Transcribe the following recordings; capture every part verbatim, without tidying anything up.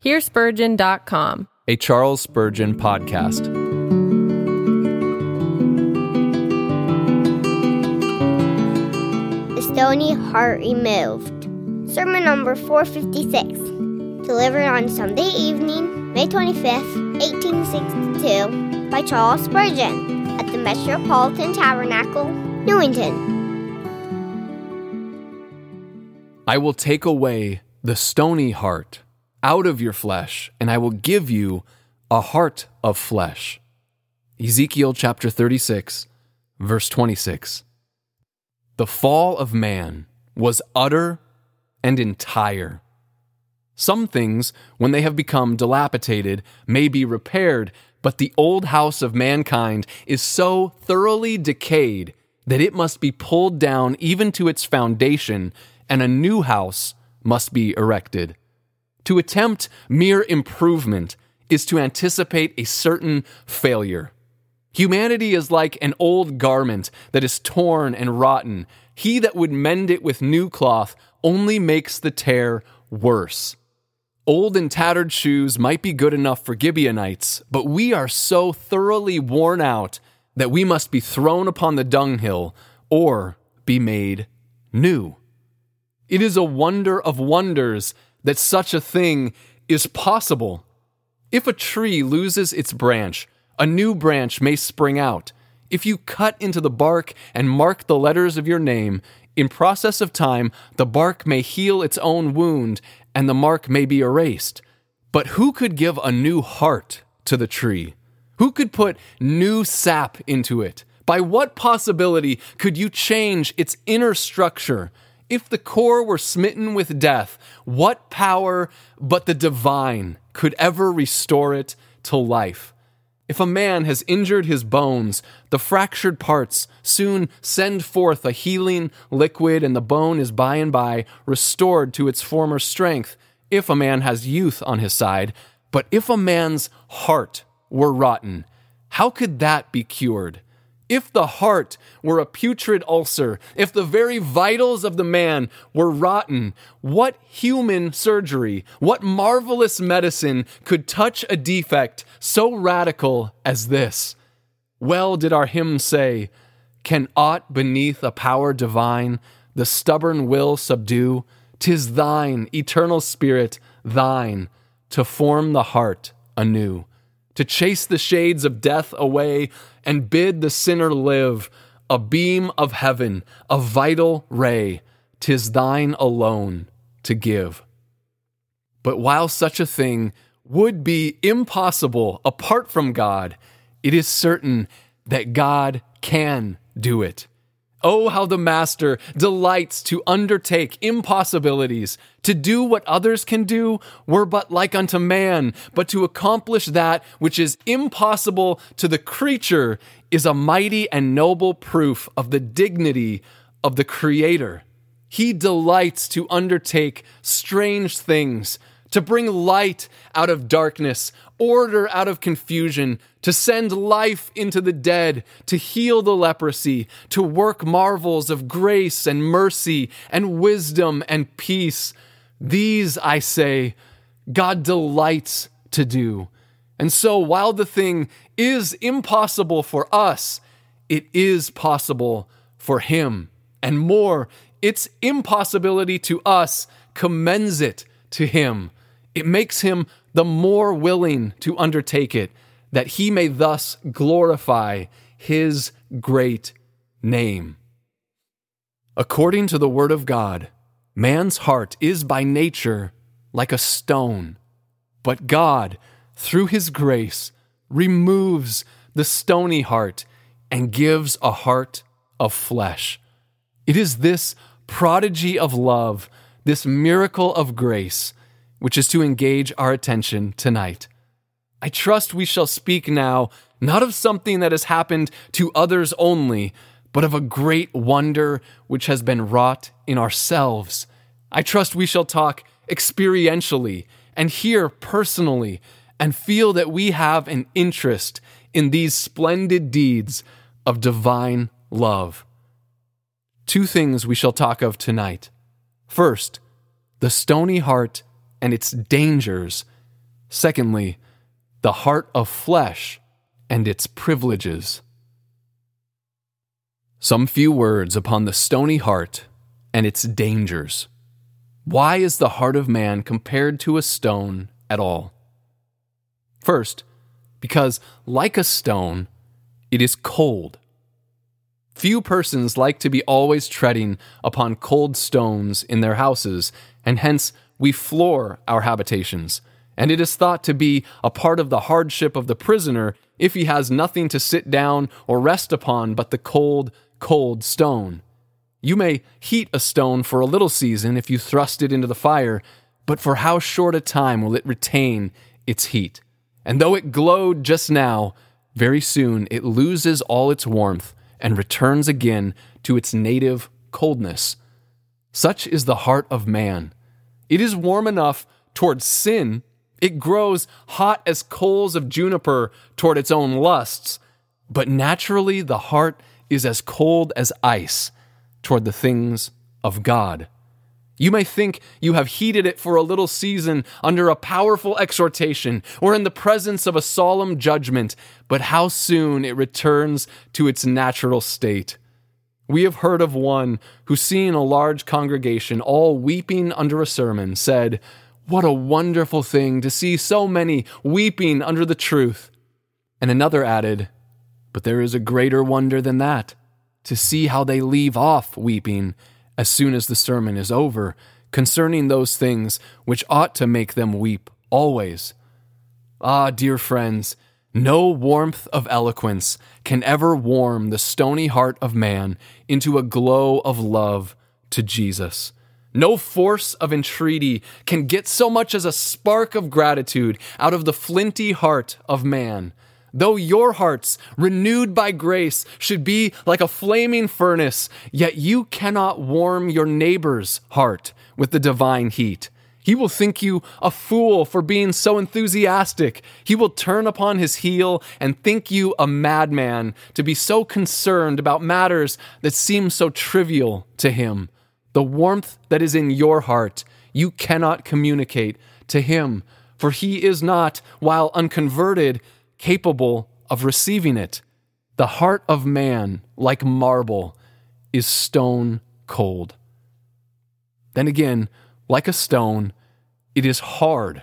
Hear Spurgeon dot com, a Charles Spurgeon podcast. The Stony Heart Removed. Sermon number four fifty-six. Delivered on Sunday evening, May twenty-fifth, eighteen sixty-two, by Charles Spurgeon at the Metropolitan Tabernacle, Newington. I will take away the stony heart out of your flesh, and I will give you a heart of flesh. Ezekiel chapter thirty-six, verse twenty-six. The fall of man was utter and entire. Some things, when they have become dilapidated, may be repaired, but the old house of mankind is so thoroughly decayed that it must be pulled down even to its foundation, and a new house must be erected. To attempt mere improvement is to anticipate a certain failure. Humanity is like an old garment that is torn and rotten. He that would mend it with new cloth only makes the tear worse. Old and tattered shoes might be good enough for Gibeonites, but we are so thoroughly worn out that we must be thrown upon the dunghill or be made new. It is a wonder of wonders that such a thing is possible. If a tree loses its branch, a new branch may spring out. If you cut into the bark and mark the letters of your name, in process of time, the bark may heal its own wound and the mark may be erased. But who could give a new heart to the tree? Who could put new sap into it? By what possibility could you change its inner structure? If the core were smitten with death, what power but the divine could ever restore it to life? If a man has injured his bones, the fractured parts soon send forth a healing liquid, and the bone is by and by restored to its former strength, if a man has youth on his side. But if a man's heart were rotten, how could that be cured? If the heart were a putrid ulcer, if the very vitals of the man were rotten, what human surgery, what marvelous medicine could touch a defect so radical as this? Well did our hymn say, "Can aught beneath a power divine the stubborn will subdue? 'Tis thine, eternal spirit, thine, to form the heart anew, to chase the shades of death away and bid the sinner live, a beam of heaven, a vital ray, 'tis thine alone to give." But while such a thing would be impossible apart from God, it is certain that God can do it. Oh, how the Master delights to undertake impossibilities. To do what others can do were but like unto man, but to accomplish that which is impossible to the creature is a mighty and noble proof of the dignity of the Creator. He delights to undertake strange things, to bring light out of darkness, order out of confusion, to send life into the dead, to heal the leprosy, to work marvels of grace and mercy and wisdom and peace. These, I say, God delights to do. And so while the thing is impossible for us, it is possible for Him. And more, its impossibility to us commends it to Him. It makes Him the more willing to undertake it, that He may thus glorify His great name. According to the Word of God, man's heart is by nature like a stone, but God, through His grace, removes the stony heart and gives a heart of flesh. It is this prodigy of love, this miracle of grace, which is to engage our attention tonight. I trust we shall speak now, not of something that has happened to others only, but of a great wonder which has been wrought in ourselves. I trust we shall talk experientially and hear personally and feel that we have an interest in these splendid deeds of divine love. Two things we shall talk of tonight. First, the stony heart and its dangers, Secondly, the heart of flesh and its privileges. Some few words upon the stony heart and its dangers. Why is the heart of man compared to a stone at all? First, because like a stone, it is cold. Few persons like to be always treading upon cold stones in their houses, and hence we floor our habitations, and it is thought to be a part of the hardship of the prisoner if he has nothing to sit down or rest upon but the cold, cold stone. You may heat a stone for a little season if you thrust it into the fire, but for how short a time will it retain its heat? And though it glowed just now, very soon it loses all its warmth and returns again to its native coldness. Such is the heart of man. It is warm enough toward sin. It grows hot as coals of juniper toward its own lusts. But naturally the heart is as cold as ice toward the things of God. You may think you have heated it for a little season under a powerful exhortation or in the presence of a solemn judgment, but how soon it returns to its natural state. We have heard of one who, seeing a large congregation all weeping under a sermon, said, "What a wonderful thing to see so many weeping under the truth." And another added, "But there is a greater wonder than that, to see how they leave off weeping as soon as the sermon is over, concerning those things which ought to make them weep always." Ah, dear friends, no warmth of eloquence can ever warm the stony heart of man into a glow of love to Jesus. No force of entreaty can get so much as a spark of gratitude out of the flinty heart of man. Though your hearts, renewed by grace, should be like a flaming furnace, yet you cannot warm your neighbor's heart with the divine heat. He will think you a fool for being so enthusiastic. He will turn upon his heel and think you a madman to be so concerned about matters that seem so trivial to him. The warmth that is in your heart, you cannot communicate to him, for he is not, while unconverted, capable of receiving it. The heart of man, like marble, is stone cold. Then again, like a stone, it is hard.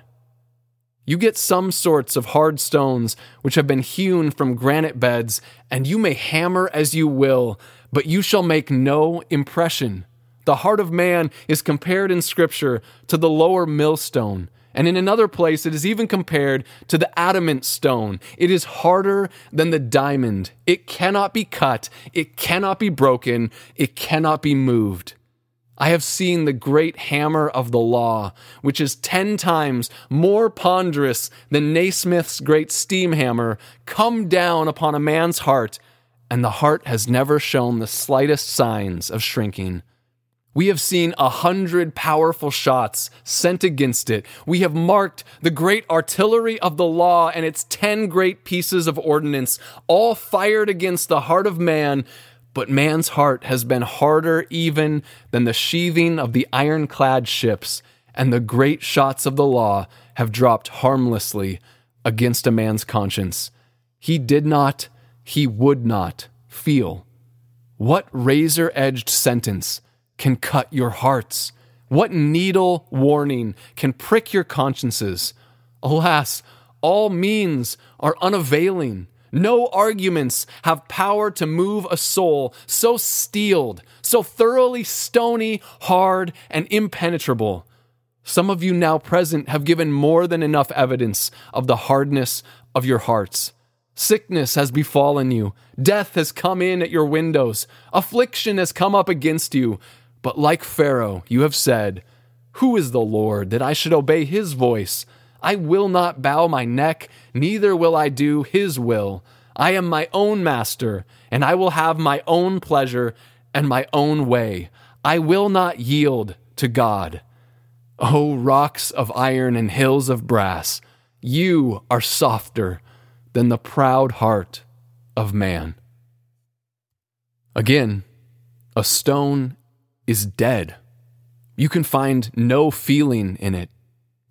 You get some sorts of hard stones which have been hewn from granite beds, and you may hammer as you will, but you shall make no impression. The heart of man is compared in Scripture to the lower millstone, and in another place, it is even compared to the adamant stone. It is harder than the diamond. It cannot be cut. It cannot be broken. It cannot be moved. I have seen the great hammer of the law, which is ten times more ponderous than Naismith's great steam hammer, come down upon a man's heart, and the heart has never shown the slightest signs of shrinking. We have seen a hundred powerful shots sent against it. We have marked the great artillery of the law and its ten great pieces of ordinance, all fired against the heart of man, but man's heart has been harder even than the sheathing of the ironclad ships, and the great shots of the law have dropped harmlessly against a man's conscience. He did not, he would not feel. What razor-edged sentence can cut your hearts? What needle warning can prick your consciences? Alas, all means are unavailing. No arguments have power to move a soul so steeled, so thoroughly stony, hard, and impenetrable. Some of you now present have given more than enough evidence of the hardness of your hearts. Sickness has befallen you. Death has come in at your windows. Affliction has come up against you. But like Pharaoh, you have said, "Who is the Lord that I should obey his voice? I will not bow my neck, neither will I do his will. I am my own master, and I will have my own pleasure and my own way. I will not yield to God." O rocks of iron and hills of brass, you are softer than the proud heart of man. Again, a stone is dead. You can find no feeling in it.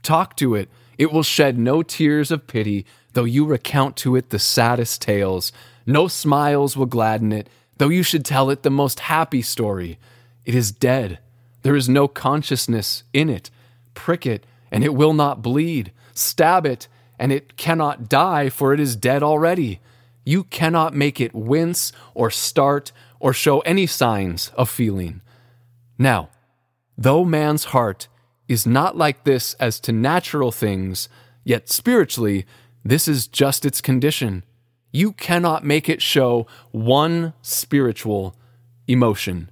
Talk to it. It will shed no tears of pity, though you recount to it the saddest tales. No smiles will gladden it, though you should tell it the most happy story. It is dead. There is no consciousness in it. Prick it, and it will not bleed. Stab it, and it cannot die, for it is dead already. You cannot make it wince or start or show any signs of feeling. Now, though man's heart is not like this as to natural things, yet spiritually, this is just its condition. You cannot make it show one spiritual emotion.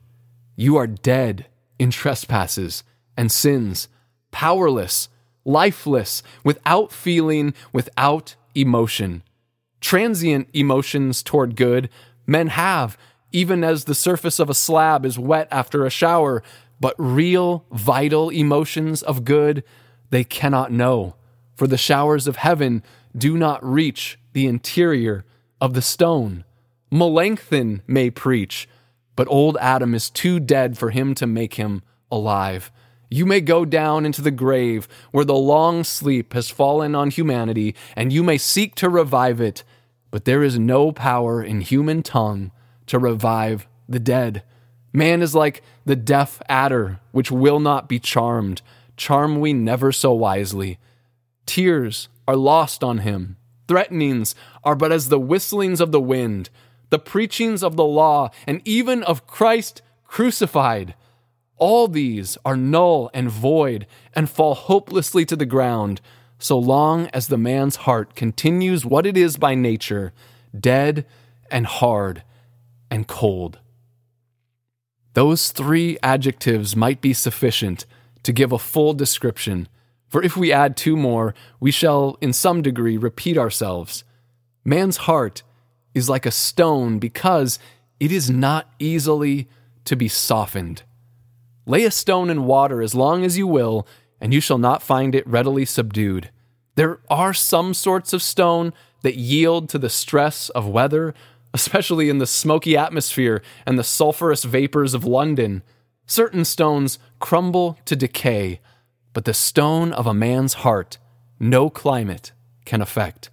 You are dead in trespasses and sins, powerless, lifeless, without feeling, without emotion. Transient emotions toward good men have, even as the surface of a slab is wet after a shower, but real, vital emotions of good they cannot know, for the showers of heaven do not reach the interior of the stone. Melanchthon may preach, but old Adam is too dead for him to make him alive. You may go down into the grave where the long sleep has fallen on humanity, and you may seek to revive it, but there is no power in human tongue to revive the dead. Man is like the deaf adder, which will not be charmed, charm we never so wisely. Tears are lost on him. Threatenings are but as the whistlings of the wind, the preachings of the law, and even of Christ crucified. All these are null and void and fall hopelessly to the ground, so long as the man's heart continues what it is by nature, dead and hard and cold. Those three adjectives might be sufficient to give a full description, for if we add two more, we shall in some degree repeat ourselves. Man's heart is like a stone because it is not easily to be softened. Lay a stone in water as long as you will, and you shall not find it readily subdued. There are some sorts of stone that yield to the stress of weather, especially in the smoky atmosphere and the sulfurous vapors of London. Certain stones crumble to decay, but the stone of a man's heart no climate can affect.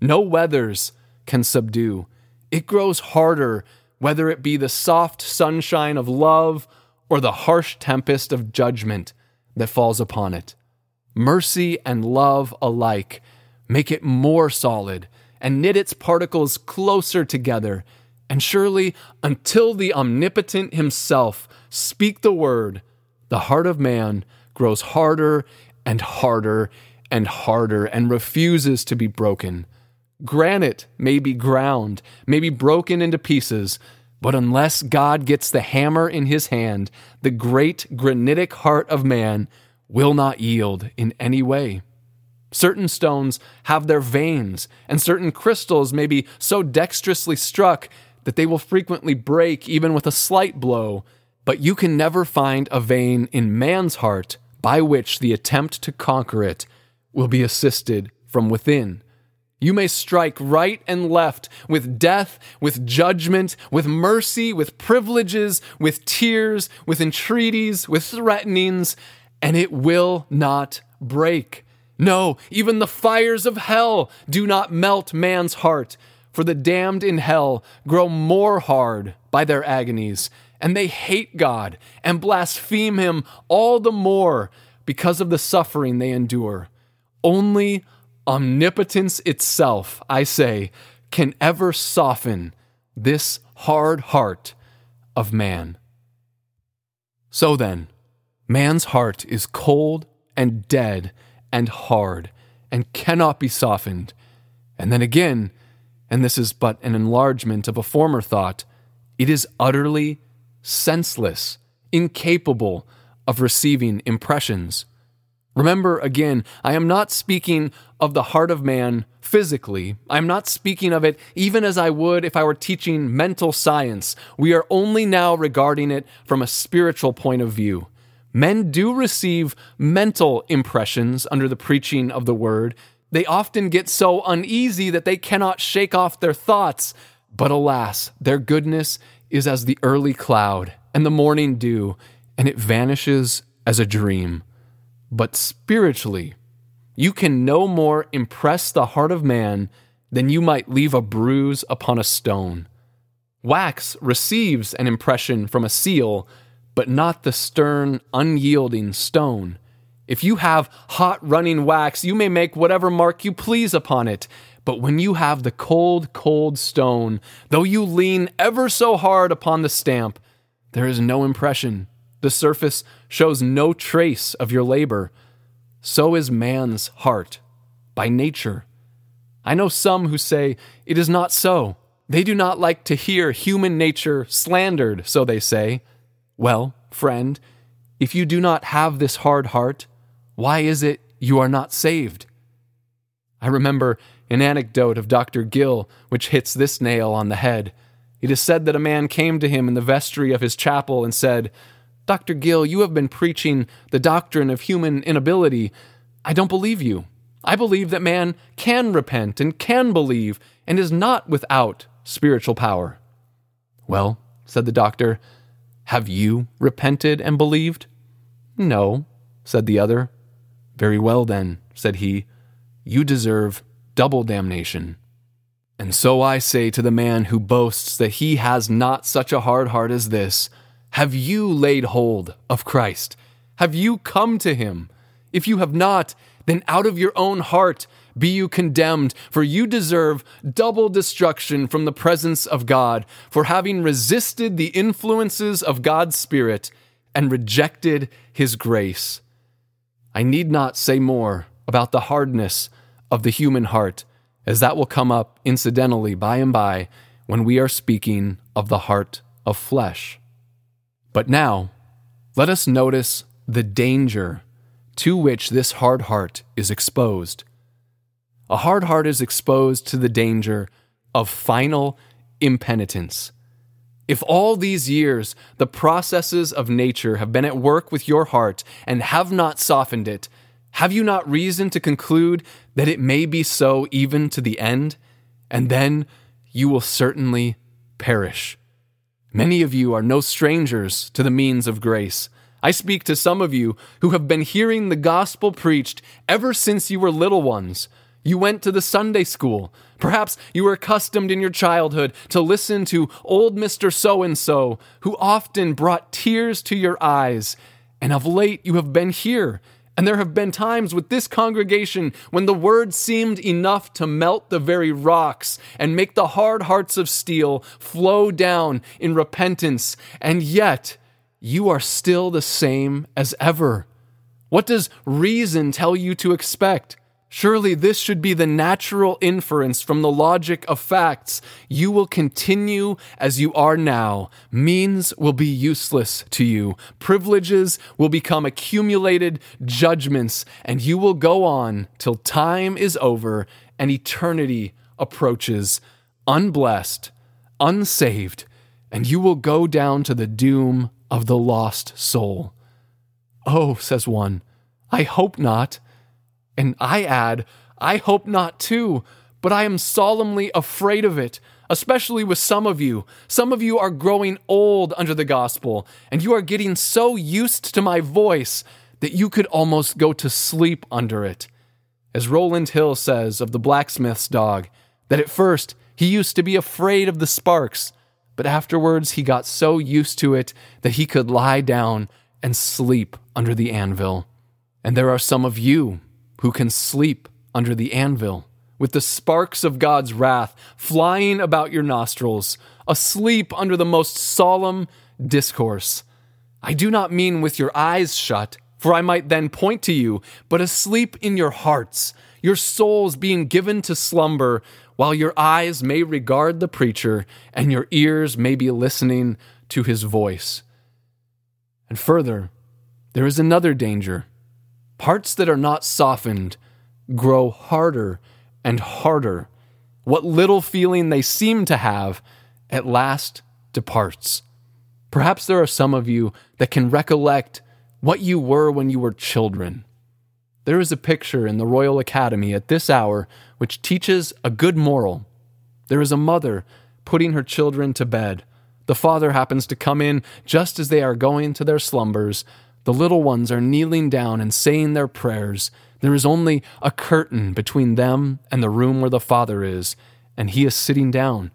No weathers can subdue. It grows harder, whether it be the soft sunshine of love or the harsh tempest of judgment that falls upon it. Mercy and love alike make it more solid and knit its particles closer together, and surely until the omnipotent himself speak the word, the heart of man grows harder and harder and harder and refuses to be broken. Granite may be ground, may be broken into pieces, but unless God gets the hammer in his hand, the great granitic heart of man will not yield in any way. Certain stones have their veins, and certain crystals may be so dexterously struck that they will frequently break even with a slight blow, but you can never find a vein in man's heart by which the attempt to conquer it will be assisted from within. You may strike right and left with death, with judgment, with mercy, with privileges, with tears, with entreaties, with threatenings, and it will not break. No, even the fires of hell do not melt man's heart, for the damned in hell grow more hard by their agonies, and they hate God and blaspheme him all the more because of the suffering they endure. Only omnipotence itself, I say, can ever soften this hard heart of man. So then, man's heart is cold and dead and hard and cannot be softened. And then again, and this is but an enlargement of a former thought, it is utterly senseless, incapable of receiving impressions. Remember, again, I am not speaking of the heart of man physically. I am not speaking of it even as I would if I were teaching mental science. We are only now regarding it from a spiritual point of view. Men do receive mental impressions under the preaching of the word. They often get so uneasy that they cannot shake off their thoughts. But alas, their goodness is as the early cloud and the morning dew, and it vanishes as a dream. But spiritually, You can no more impress the heart of man than you might leave a bruise upon a stone. Wax receives an impression from a seal, but not the stern, unyielding stone. If you have hot running wax, you may make whatever mark you please upon it. But when you have the cold, cold stone, though you lean ever so hard upon the stamp, there is no impression. The surface shows no trace of your labor. So is man's heart, by nature. I know some who say it is not so. They do not like to hear human nature slandered, so they say. Well, friend, if you do not have this hard heart, why is it you are not saved? I remember an anecdote of Doctor Gill which hits this nail on the head. It is said that a man came to him in the vestry of his chapel and said, "Doctor Gill, you have been preaching the doctrine of human inability. I don't believe you. I believe that man can repent and can believe and is not without spiritual power." "Well," said the doctor, "have you repented and believed?" "No," said the other. "Very well then," said he, "you deserve double damnation." And so I say to the man who boasts that he has not such a hard heart as this, have you laid hold of Christ? Have you come to him? If you have not, then out of your own heart be you condemned, for you deserve double destruction from the presence of God, for having resisted the influences of God's Spirit and rejected his grace. I need not say more about the hardness of the human heart, as that will come up incidentally by and by when we are speaking of the heart of flesh. But now, let us notice the danger to which this hard heart is exposed. A hard heart is exposed to the danger of final impenitence. If all these years the processes of nature have been at work with your heart and have not softened it, have you not reason to conclude that it may be so even to the end? And then you will certainly perish. Many of you are no strangers to the means of grace. I speak to some of you who have been hearing the gospel preached ever since you were little ones. You went to the Sunday school. Perhaps you were accustomed in your childhood to listen to old Mister So-and-so, who often brought tears to your eyes. And of late you have been here, and there have been times with this congregation when the word seemed enough to melt the very rocks and make the hard hearts of steel flow down in repentance, and yet you are still the same as ever. What does reason tell you to expect? Surely this should be the natural inference from the logic of facts. You will continue as you are now. Means will be useless to you. Privileges will become accumulated judgments, and you will go on till time is over and eternity approaches, unblessed, unsaved, and you will go down to the doom of the lost soul. "Oh," says one, "I hope not." And I add, I hope not too, but I am solemnly afraid of it, especially with some of you. Some of you are growing old under the gospel, and you are getting so used to my voice that you could almost go to sleep under it. As Roland Hill says of the blacksmith's dog, that at first he used to be afraid of the sparks, but afterwards he got so used to it that he could lie down and sleep under the anvil. And there are some of you who can sleep under the anvil, with the sparks of God's wrath flying about your nostrils, asleep under the most solemn discourse. I do not mean with your eyes shut, for I might then point to you, but asleep in your hearts, your souls being given to slumber, while your eyes may regard the preacher, and your ears may be listening to his voice. And further, there is another danger. Hearts that are not softened grow harder and harder. What little feeling they seem to have at last departs. Perhaps there are some of you that can recollect what you were when you were children. There is a picture in the Royal Academy at this hour which teaches a good moral. There is a mother putting her children to bed. The father happens to come in just as they are going to their slumbers. The little ones are kneeling down and saying their prayers. There is only a curtain between them and the room where the Father is, and he is sitting down.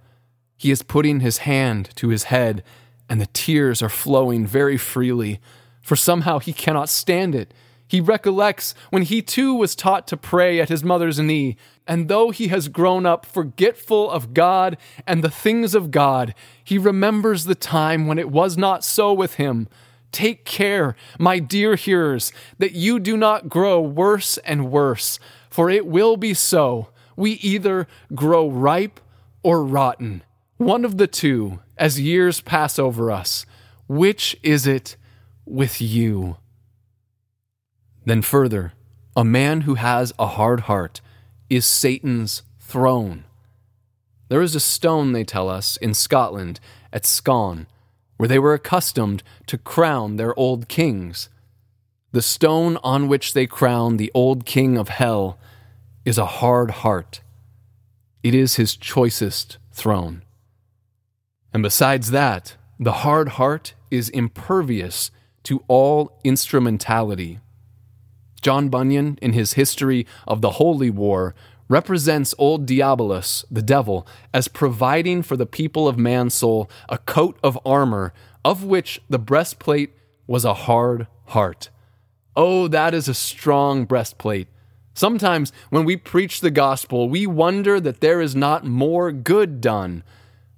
He is putting his hand to his head, and the tears are flowing very freely, for somehow he cannot stand it. He recollects when he too was taught to pray at his mother's knee, and though he has grown up forgetful of God and the things of God, he remembers the time when it was not so with him. Take care, my dear hearers, that you do not grow worse and worse, for it will be so. We either grow ripe or rotten, one of the two, as years pass over us. Which is it with you? Then further, a man who has a hard heart is Satan's throne. There is a stone, they tell us, in Scotland at Scone, where they were accustomed to crown their old kings. The stone on which they crown the old king of hell is a hard heart. It is his choicest throne. And besides that, the hard heart is impervious to all instrumentality. John Bunyan, in his History of the Holy War, represents old Diabolus, the devil, as providing for the people of Mansoul a coat of armor, of which the breastplate was a hard heart. Oh, that is a strong breastplate. Sometimes when we preach the gospel, we wonder that there is not more good done.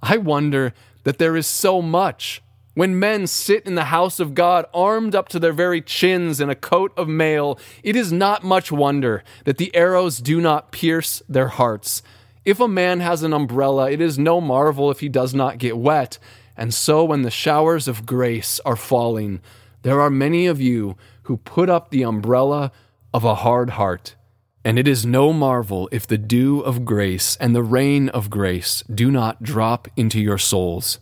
I wonder that there is so much. When men sit in the house of God armed up to their very chins in a coat of mail, it is not much wonder that the arrows do not pierce their hearts. If a man has an umbrella, it is no marvel if he does not get wet. And so when the showers of grace are falling, there are many of you who put up the umbrella of a hard heart. And it is no marvel if the dew of grace and the rain of grace do not drop into your souls.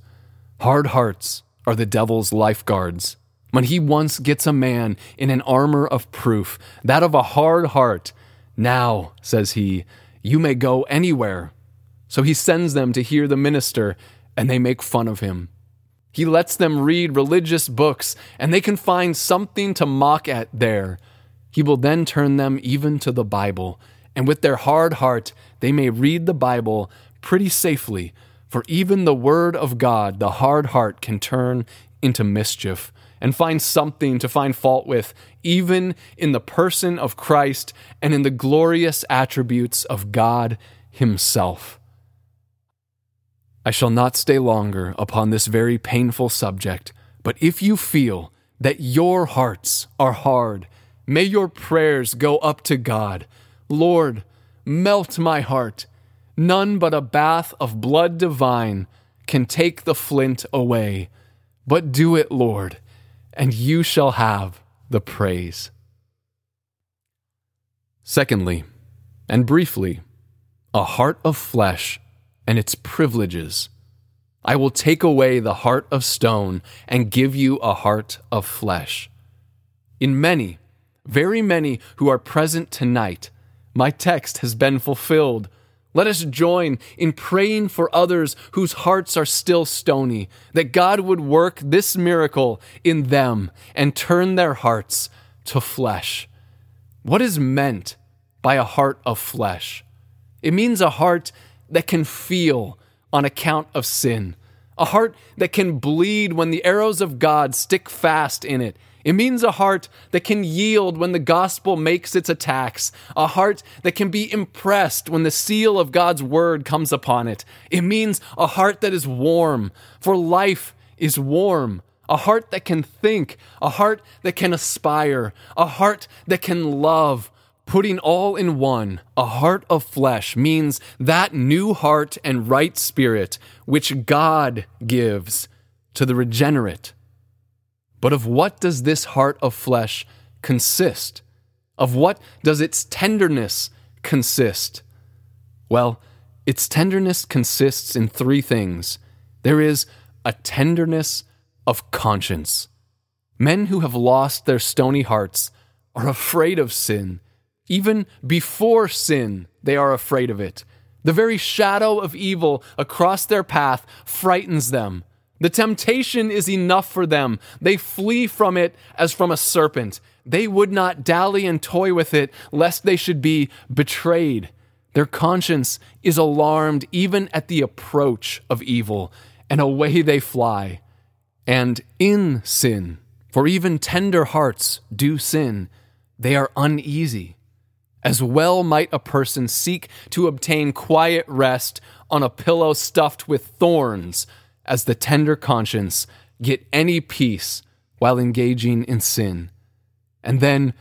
Hard hearts are the devil's lifeguards. When he once gets a man in an armor of proof, that of a hard heart, now, says he, you may go anywhere. So he sends them to hear the minister, and they make fun of him. He lets them read religious books, and they can find something to mock at there. He will then turn them even to the Bible, and with their hard heart, they may read the Bible pretty safely, for even the word of God, the hard heart can turn into mischief and find something to find fault with, even in the person of Christ and in the glorious attributes of God himself. I shall not stay longer upon this very painful subject, but if you feel that your hearts are hard, may your prayers go up to God. Lord, melt my heart. None but a bath of blood divine can take the flint away. But do it, Lord, and you shall have the praise. Secondly, and briefly, a heart of flesh and its privileges. I will take away the heart of stone and give you a heart of flesh. In many, very many who are present tonight, my text has been fulfilled. Let us join in praying for others whose hearts are still stony, that God would work this miracle in them and turn their hearts to flesh. What is meant by a heart of flesh? It means a heart that can feel on account of sin, a heart that can bleed when the arrows of God stick fast in it. It means a heart that can yield when the gospel makes its attacks, a heart that can be impressed when the seal of God's word comes upon it. It means a heart that is warm, for life is warm, a heart that can think, a heart that can aspire, a heart that can love. Putting all in one, a heart of flesh means that new heart and right spirit which God gives to the regenerate. But of what does this heart of flesh consist? Of what does its tenderness consist? Well, its tenderness consists in three things. There is a tenderness of conscience. Men who have lost their stony hearts are afraid of sin. Even before sin, they are afraid of it. The very shadow of evil across their path frightens them. The temptation is enough for them. They flee from it as from a serpent. They would not dally and toy with it, lest they should be betrayed. Their conscience is alarmed even at the approach of evil, and away they fly. And in sin, for even tender hearts do sin, they are uneasy. As well might a person seek to obtain quiet rest on a pillow stuffed with thorns, as the tender conscience get any peace while engaging in sin. And then,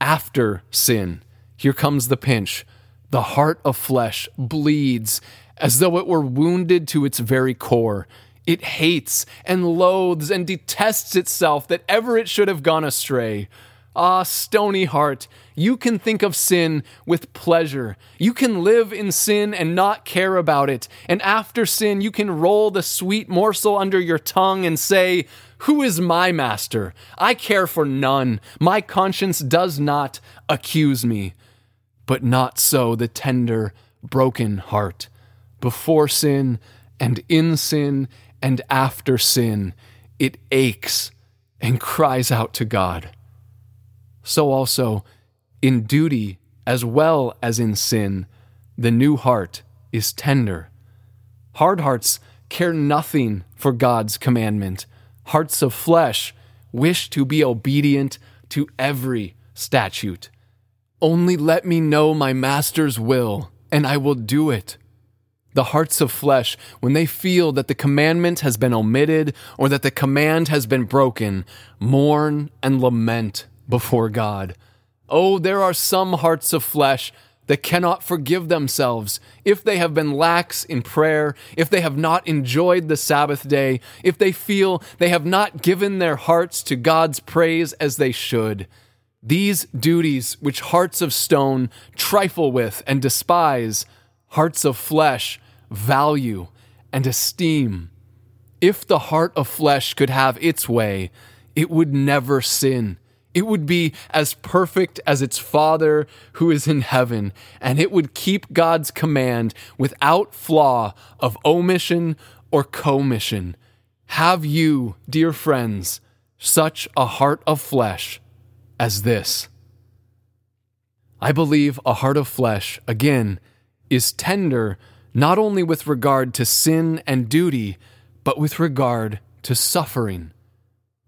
after sin, here comes the pinch. The heart of flesh bleeds as though it were wounded to its very core. It hates and loathes and detests itself that ever it should have gone astray. Ah, stony heart, you can think of sin with pleasure. You can live in sin and not care about it. And after sin, you can roll the sweet morsel under your tongue and say, "Who is my master? I care for none. My conscience does not accuse me." But not so the tender, broken heart. Before sin, and in sin, and after sin, it aches and cries out to God. So also, in duty as well as in sin, the new heart is tender. Hard hearts care nothing for God's commandment. Hearts of flesh wish to be obedient to every statute. Only let me know my master's will, and I will do it. The hearts of flesh, when they feel that the commandment has been omitted or that the command has been broken, mourn and lament before God. Oh, there are some hearts of flesh that cannot forgive themselves if they have been lax in prayer, if they have not enjoyed the Sabbath day, if they feel they have not given their hearts to God's praise as they should. These duties which hearts of stone trifle with and despise, hearts of flesh value and esteem. If the heart of flesh could have its way, it would never sin. It would be as perfect as its Father who is in heaven, and it would keep God's command without flaw of omission or commission. Have you, dear friends, such a heart of flesh as this? I believe a heart of flesh, again, is tender not only with regard to sin and duty, but with regard to suffering.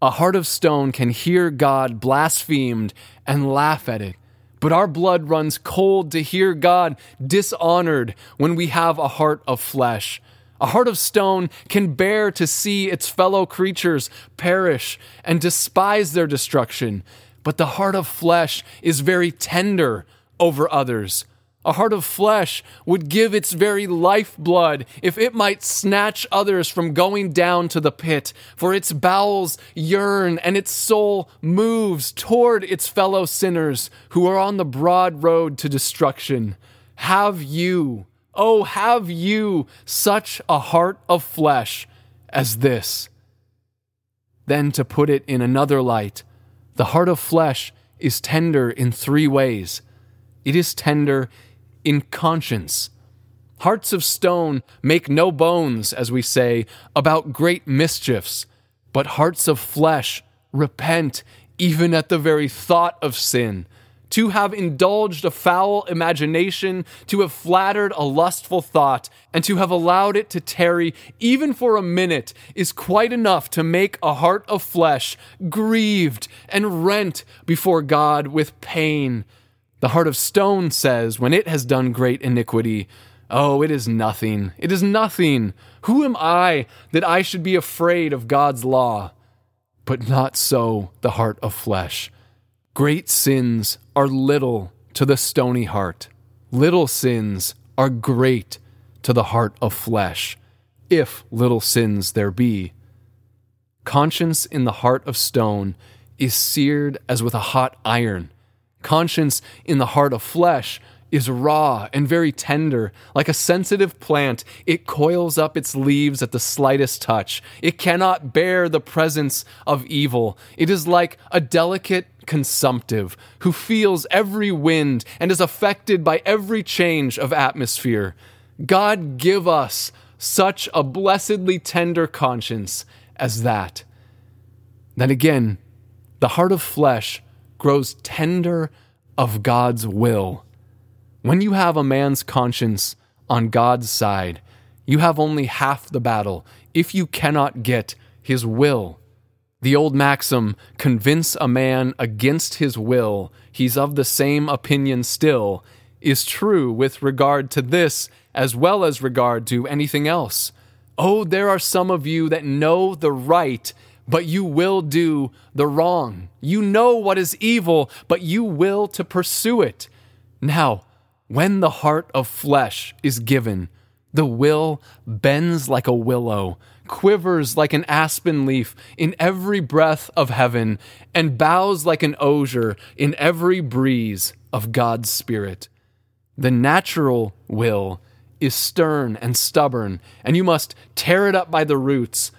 A heart of stone can hear God blasphemed and laugh at it, but our blood runs cold to hear God dishonored when we have a heart of flesh. A heart of stone can bear to see its fellow creatures perish and despise their destruction, but the heart of flesh is very tender over others. A heart of flesh would give its very lifeblood if it might snatch others from going down to the pit, for its bowels yearn and its soul moves toward its fellow sinners who are on the broad road to destruction. Have you, oh, have you such a heart of flesh as this? Then to put it in another light, the heart of flesh is tender in three ways. It is tender in conscience. Hearts of stone make no bones, as we say, about great mischiefs, but hearts of flesh repent even at the very thought of sin. To have indulged a foul imagination, to have flattered a lustful thought, and to have allowed it to tarry even for a minute is quite enough to make a heart of flesh grieved and rent before God with pain. The heart of stone says, when it has done great iniquity, "Oh, it is nothing, it is nothing. Who am I that I should be afraid of God's law?" But not so the heart of flesh. Great sins are little to the stony heart. Little sins are great to the heart of flesh, if little sins there be. Conscience in the heart of stone is seared as with a hot iron. Conscience in the heart of flesh is raw and very tender. Like a sensitive plant, it coils up its leaves at the slightest touch. It cannot bear the presence of evil. It is like a delicate consumptive who feels every wind and is affected by every change of atmosphere. God give us such a blessedly tender conscience as that. Then again, the heart of flesh grows tender of God's will. When you have a man's conscience on God's side, you have only half the battle if you cannot get his will. The old maxim, convince a man against his will, he's of the same opinion still, is true with regard to this as well as regard to anything else. Oh, there are some of you that know the right, but you will do the wrong. You know what is evil, but you will to pursue it. Now, when the heart of flesh is given, the will bends like a willow, quivers like an aspen leaf in every breath of heaven, and bows like an osier in every breeze of God's Spirit. The natural will is stern and stubborn, and you must tear it up by the roots,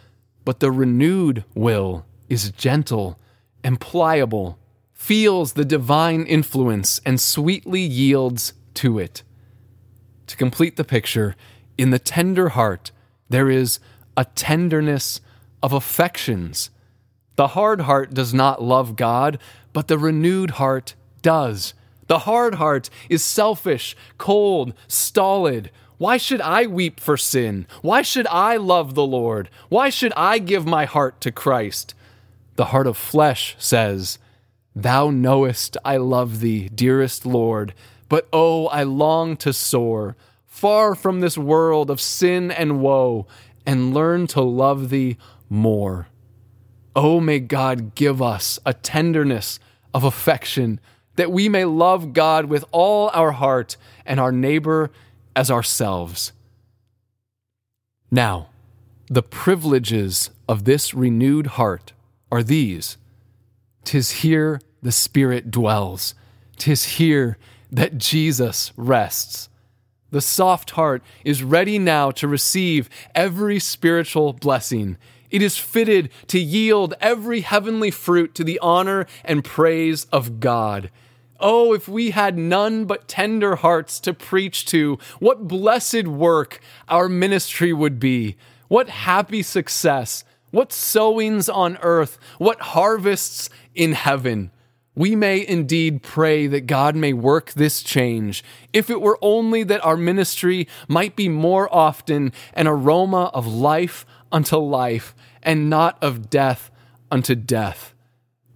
but the renewed will is gentle and pliable, feels the divine influence, and sweetly yields to it. To complete the picture, in the tender heart, there is a tenderness of affections. The hard heart does not love God, but the renewed heart does. The hard heart is selfish, cold, stolid. Why should I weep for sin? Why should I love the Lord? Why should I give my heart to Christ? The heart of flesh says, Thou knowest I love thee, dearest Lord, but oh, I long to soar far from this world of sin and woe, and learn to love thee more. Oh, may God give us a tenderness of affection, that we may love God with all our heart and our neighbor as ourselves. Now, the privileges of this renewed heart are these. 'Tis here the Spirit dwells. 'Tis here that Jesus rests. The soft heart is ready now to receive every spiritual blessing. It is fitted to yield every heavenly fruit to the honor and praise of God. Oh, if we had none but tender hearts to preach to, what blessed work our ministry would be! What happy success! What sowings on earth! What harvests in heaven! We may indeed pray that God may work this change, if it were only that our ministry might be more often an aroma of life unto life, and not of death unto death.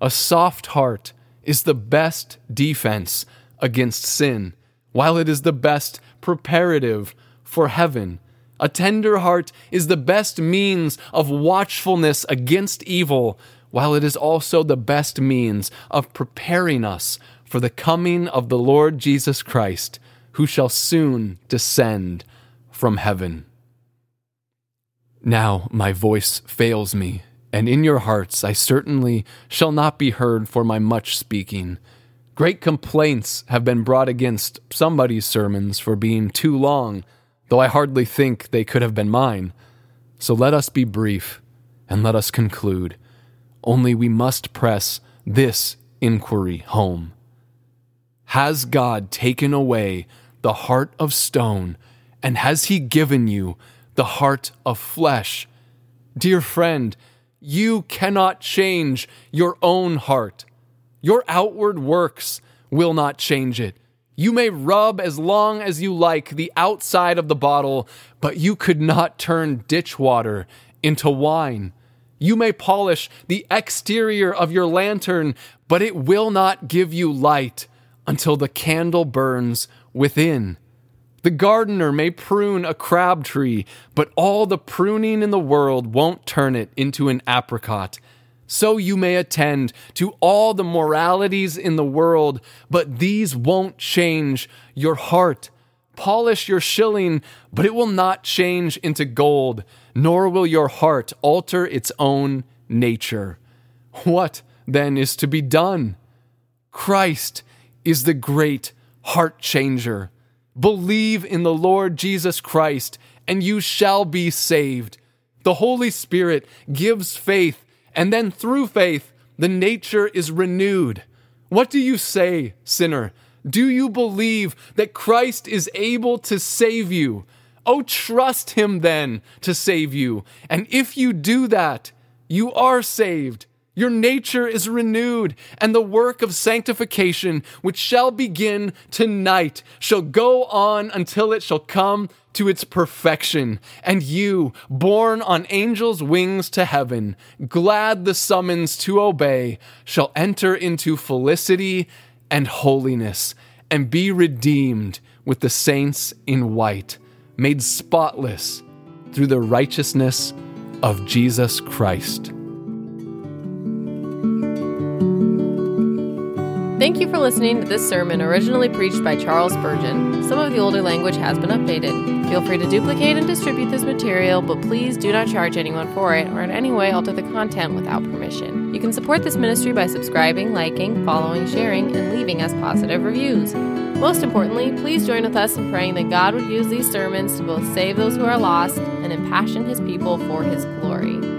A soft heart is the best defense against sin, while it is the best preparative for heaven. A tender heart is the best means of watchfulness against evil, while it is also the best means of preparing us for the coming of the Lord Jesus Christ, who shall soon descend from heaven. Now my voice fails me, and in your hearts I certainly shall not be heard for my much speaking. Great complaints have been brought against somebody's sermons for being too long, though I hardly think they could have been mine. So let us be brief, and let us conclude. Only we must press this inquiry home. Has God taken away the heart of stone, and has he given you the heart of flesh? Dear friend, you cannot change your own heart. Your outward works will not change it. You may rub as long as you like the outside of the bottle, but you could not turn ditch water into wine. You may polish the exterior of your lantern, but it will not give you light until the candle burns within. The gardener may prune a crab tree, but all the pruning in the world won't turn it into an apricot. So you may attend to all the moralities in the world, but these won't change your heart. Polish your shilling, but it will not change into gold, nor will your heart alter its own nature. What, then, is to be done? Christ is the great heart changer. Believe in the Lord Jesus Christ, and you shall be saved. The Holy Spirit gives faith, and then through faith, the nature is renewed. What do you say, sinner? Do you believe that Christ is able to save you? Oh, trust him then to save you. And if you do that, you are saved. Your nature is renewed, and the work of sanctification, which shall begin tonight, shall go on until it shall come to its perfection. And you, borne on angels' wings to heaven, glad the summons to obey, shall enter into felicity and holiness, and be redeemed with the saints in white, made spotless through the righteousness of Jesus Christ. Thank you for listening to this sermon originally preached by Charles Spurgeon. Some of the older language has been updated. Feel free to duplicate and distribute this material, but please do not charge anyone for it or in any way alter the content without permission. You can support this ministry by subscribing, liking, following, sharing, and leaving us positive reviews. Most importantly, please join with us in praying that God would use these sermons to both save those who are lost and impassion his people for his glory.